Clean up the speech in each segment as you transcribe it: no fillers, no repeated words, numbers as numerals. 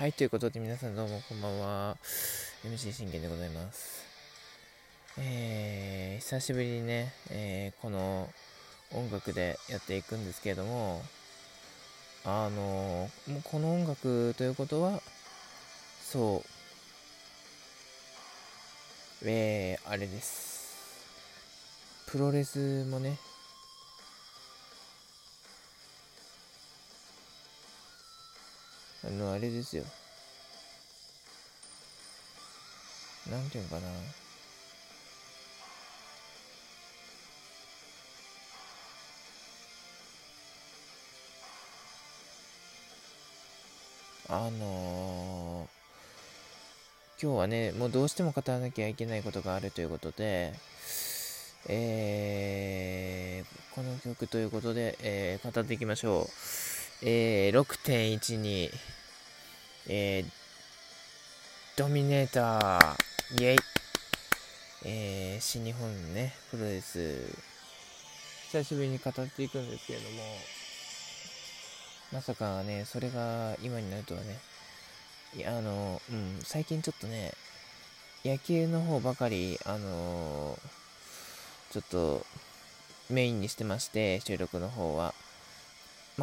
はい、ということで皆さんどうもこんばんは。MC 信玄でございます。久しぶりにね、この音楽でやっていくんですけれども、もうこの音楽ということは、あれです。プロレスもね、あれですよ。なんていうのかな。今日はね、もうどうしても語らなきゃいけないことがあるということで、この曲ということで、語っていきましょう。6.12、ドミネーター、イエイ、新日本のねプロレス久しぶりに語っていくんですけれども、まさかねそれが今になるとはね。最近ちょっとね野球の方ばかりちょっとメインにしてまして、収録の方は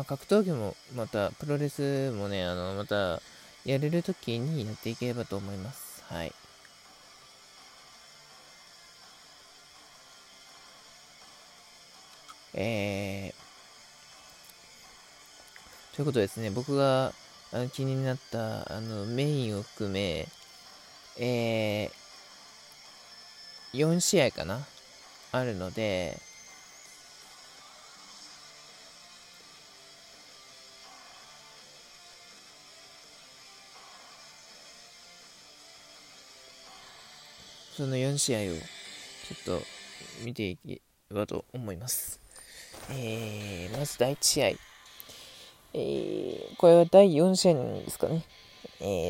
格闘技もまたプロレスもねまたやれるときにやっていければと思います。はい、ということですね。僕が気になったメインを含め、4試合かなあるので、その4試合をちょっと見ていけばと思います。まず第1試合、これは第4試合ですかね。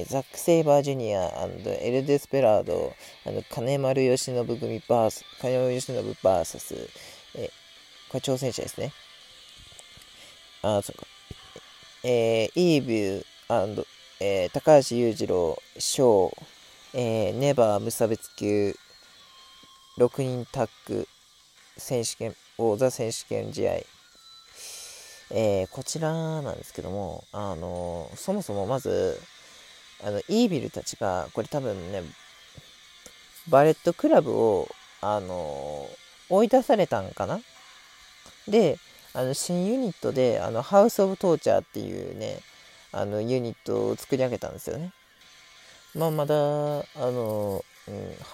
ザック・セイバージュニア&エル・デスペラード金丸義信組バース金丸義信 VS、これ挑戦者ですね。イービュー&高橋裕次郎ショー、ネバー無差別級6人タッグ選手権王座選手権試合、こちらなんですけども、そもそもまずイービルたちがこれ多分ねバレットクラブを追い出されたんかな。で新ユニットでハウス・オブ・トーチャーっていうねユニットを作り上げたんですよね。まだハ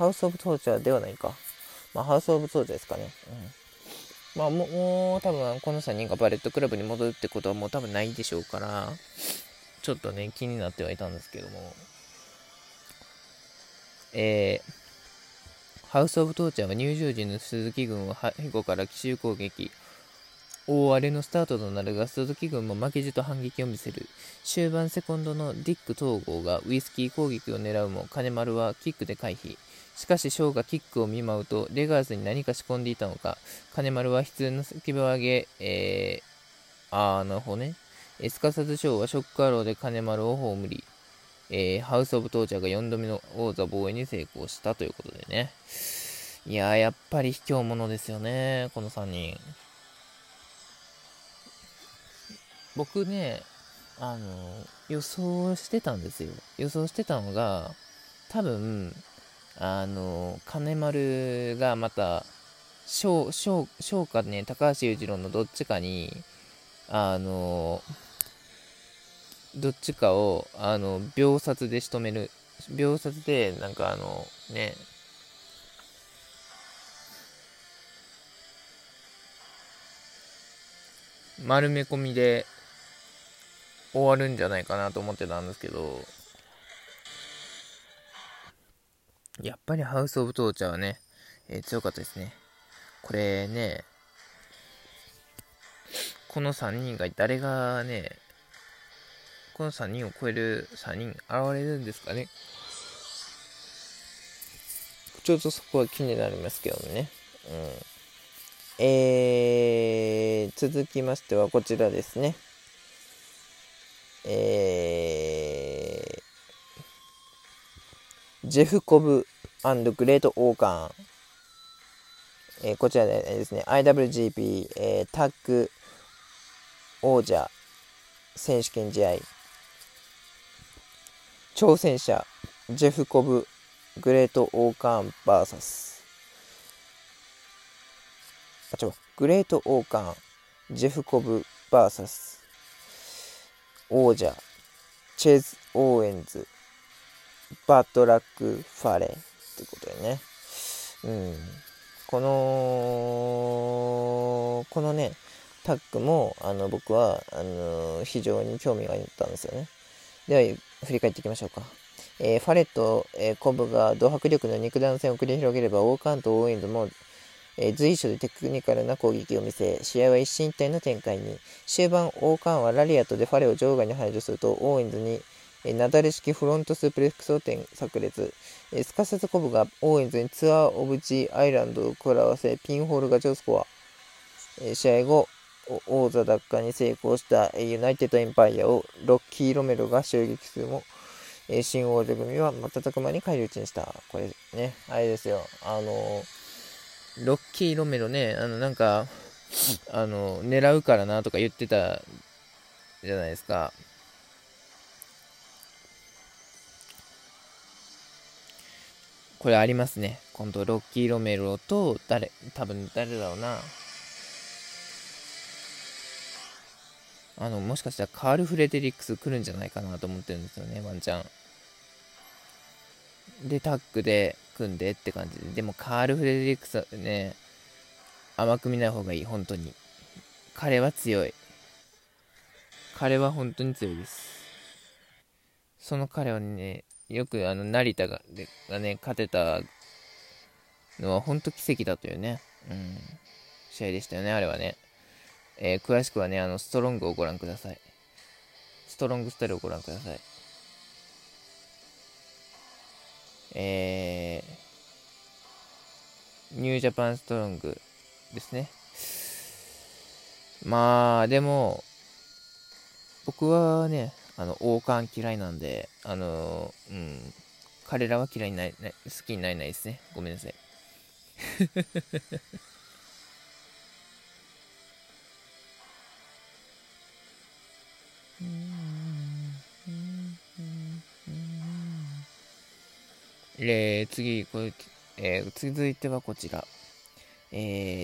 ウス・オブ・トーチャーではないか、ハウス・オブ・トーチャーですかね、もう多分この3人がバレットクラブに戻るってことはもう多分ないでしょうから、ちょっとね気になってはいたんですけども、ハウス・オブ・トーチャーは入場時の鈴木軍を背後から奇襲攻撃、大荒れのスタートとなるが鈴木軍も負けじと反撃を見せる。終盤セコンドのディック東郷がウイスキー攻撃を狙うも金丸はキックで回避。しかしショーがキックを見舞うとレガーズに何か仕込んでいたのか金丸は悲痛の叫びを上げ、すかさずショーはショックアローで金丸を葬り、ハウス・オブ・トーチャーが4度目の王座防衛に成功したということでね。いやー、やっぱり卑怯者ですよねこの3人。僕ね予想してたんですよ。予想してたのが多分金丸がまたショーかね高橋裕次郎のどっちかにどっちかを秒殺で仕留める。秒殺でなんか丸め込みで終わるんじゃないかなと思ってたんですけど、やっぱりハウス・オブ・トーチャーはね、強かったですね。これねこの3人が誰がねこの3人を超える3人現れるんですかね。ちょっとそこは気になりますけどね、続きましてはこちらですね。ジェフ・コブ&グレート・オーカーン、こちらですね IWGP、タッグ王者選手権試合、挑戦者ジェフ・コブグレート・オーカーン VS グレート・オーカーンジェフ・コブ VS 王者チェズ・オーエンズバッドラック・ファレってことでね、うん、このねタッグも僕は非常に興味があったんですよね。では振り返っていきましょうか。ファレット、コブが同迫力の肉弾戦を繰り広げればオーカーンとオーエンズも、随所でテクニカルな攻撃を見せ試合は一進一退の展開に。終盤オーカーンはラリアットでファレを場外に排除するとオーエンズになだれ式フロントスープレックスを炸裂、すかさずコブがオーエンズにツアーオブジーアイランドを食らわせピンホール勝ちをスコア、試合後王座奪還に成功したユナイテッドエンパイアをロッキー・ロメロが襲撃するも新王者組は瞬く間に返り討ちにした。これねあれですよ、ロッキー・ロメロねなんか狙うからなとか言ってたじゃないですか。これありますね。今度ロッキー・ロメロと多分誰だろうな、もしかしたらカール・フレデリックス来るんじゃないかなと思ってるんですよね、ワンチャンでタッグで組んでって感じで。でもカール・フレデリックスはね甘く見ない方がいい。本当に彼は強い、彼は本当に強いです。その彼はねよく成田がね勝てたのは本当奇跡だというね、うん、試合でしたよねあれはね。詳しくはねストロングをご覧ください。ストロングスタイルをご覧ください。ニュージャパンストロングですね。まあでも僕はね王冠嫌いなんでうん、彼らは嫌いにない好きになれないですね。ごめんなさい。続いてはこちら、第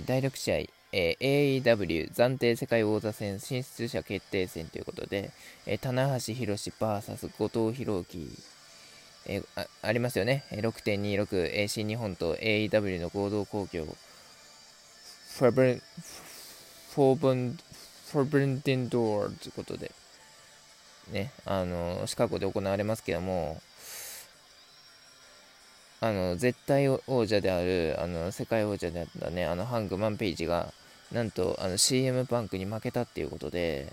6試合、AEW 暫定世界王座戦進出者決定戦ということで、棚橋弘至 VS 後藤弘樹、ありますよね 6.26、新日本と AEW の合同興行フォーブンデンドールということでね、シカゴで行われますけども、絶対王者である世界王者であったねハングマンペイジがなんとCM パンクに負けたっていうことで、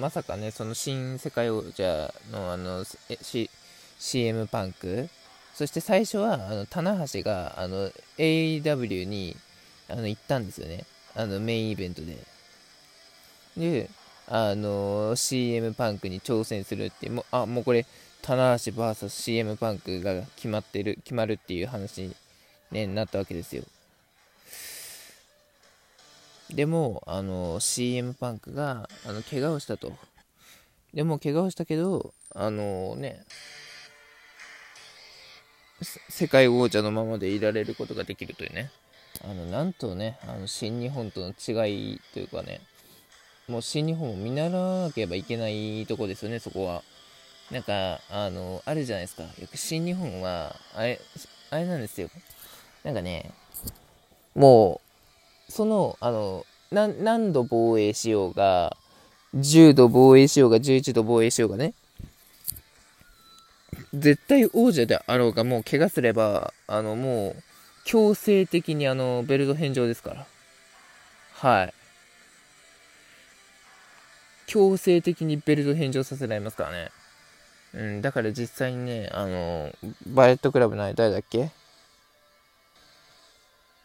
まさかねその新世界王者のCM パンク、そして最初は棚橋がAEW に行ったんですよねメインイベントで。でCM パンクに挑戦するってもうこれ棚橋 vs CM パンクが決まるっていう話に、ね、なったわけですよ。でもCM パンクが怪我をしたと。でも怪我をしたけどね世界王者のままでいられることができるというね、なんとね新日本との違いというかね、もう新日本を見習わなければいけないとこですよね。そこはなんかあるじゃないですか、よく新日本はあれなんですよ。なんかねもうその何度防衛しようが10度防衛しようが11度防衛しようがね、絶対王者であろうが、もう怪我すればもう強制的にベルト返上ですから。はい、強制的にベルト返上させられますからね。うん、だから実際にね、バレットクラブの誰だっけ、ジ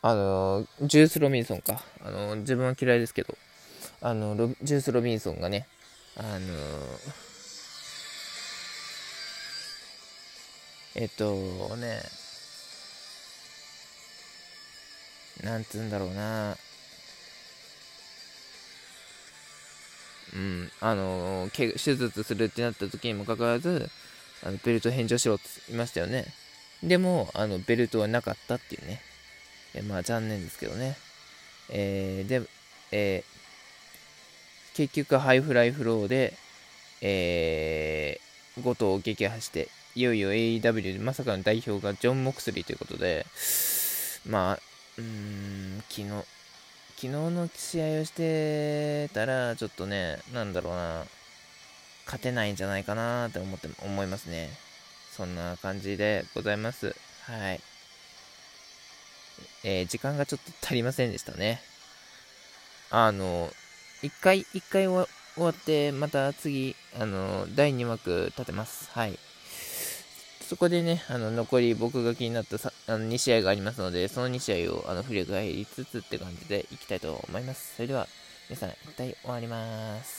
ュース・ロビンソンか、自分は嫌いですけど、ジュース・ロビンソンがね、ね、なんつうんだろうな、うん、手術するってなった時にもかかわらず、ベルト返上しろって言いましたよね。でもベルトはなかったっていうね。まあ残念ですけどね。結局ハイフライフローで、後藤を撃破して、いよいよ AEW でまさかの代表がジョン・モクスリーということで、まあ昨日の試合をしてたらちょっとね、なんだろうな、勝てないんじゃないかなって思いますね。そんな感じでございます。はい、時間がちょっと足りませんでしたね。一回終わって、また次第2幕立てます。はい、そこでね、残り僕が気になった2試合がありますので、その2試合を振り返りつつって感じでいきたいと思います。それでは皆さん、一体終わります。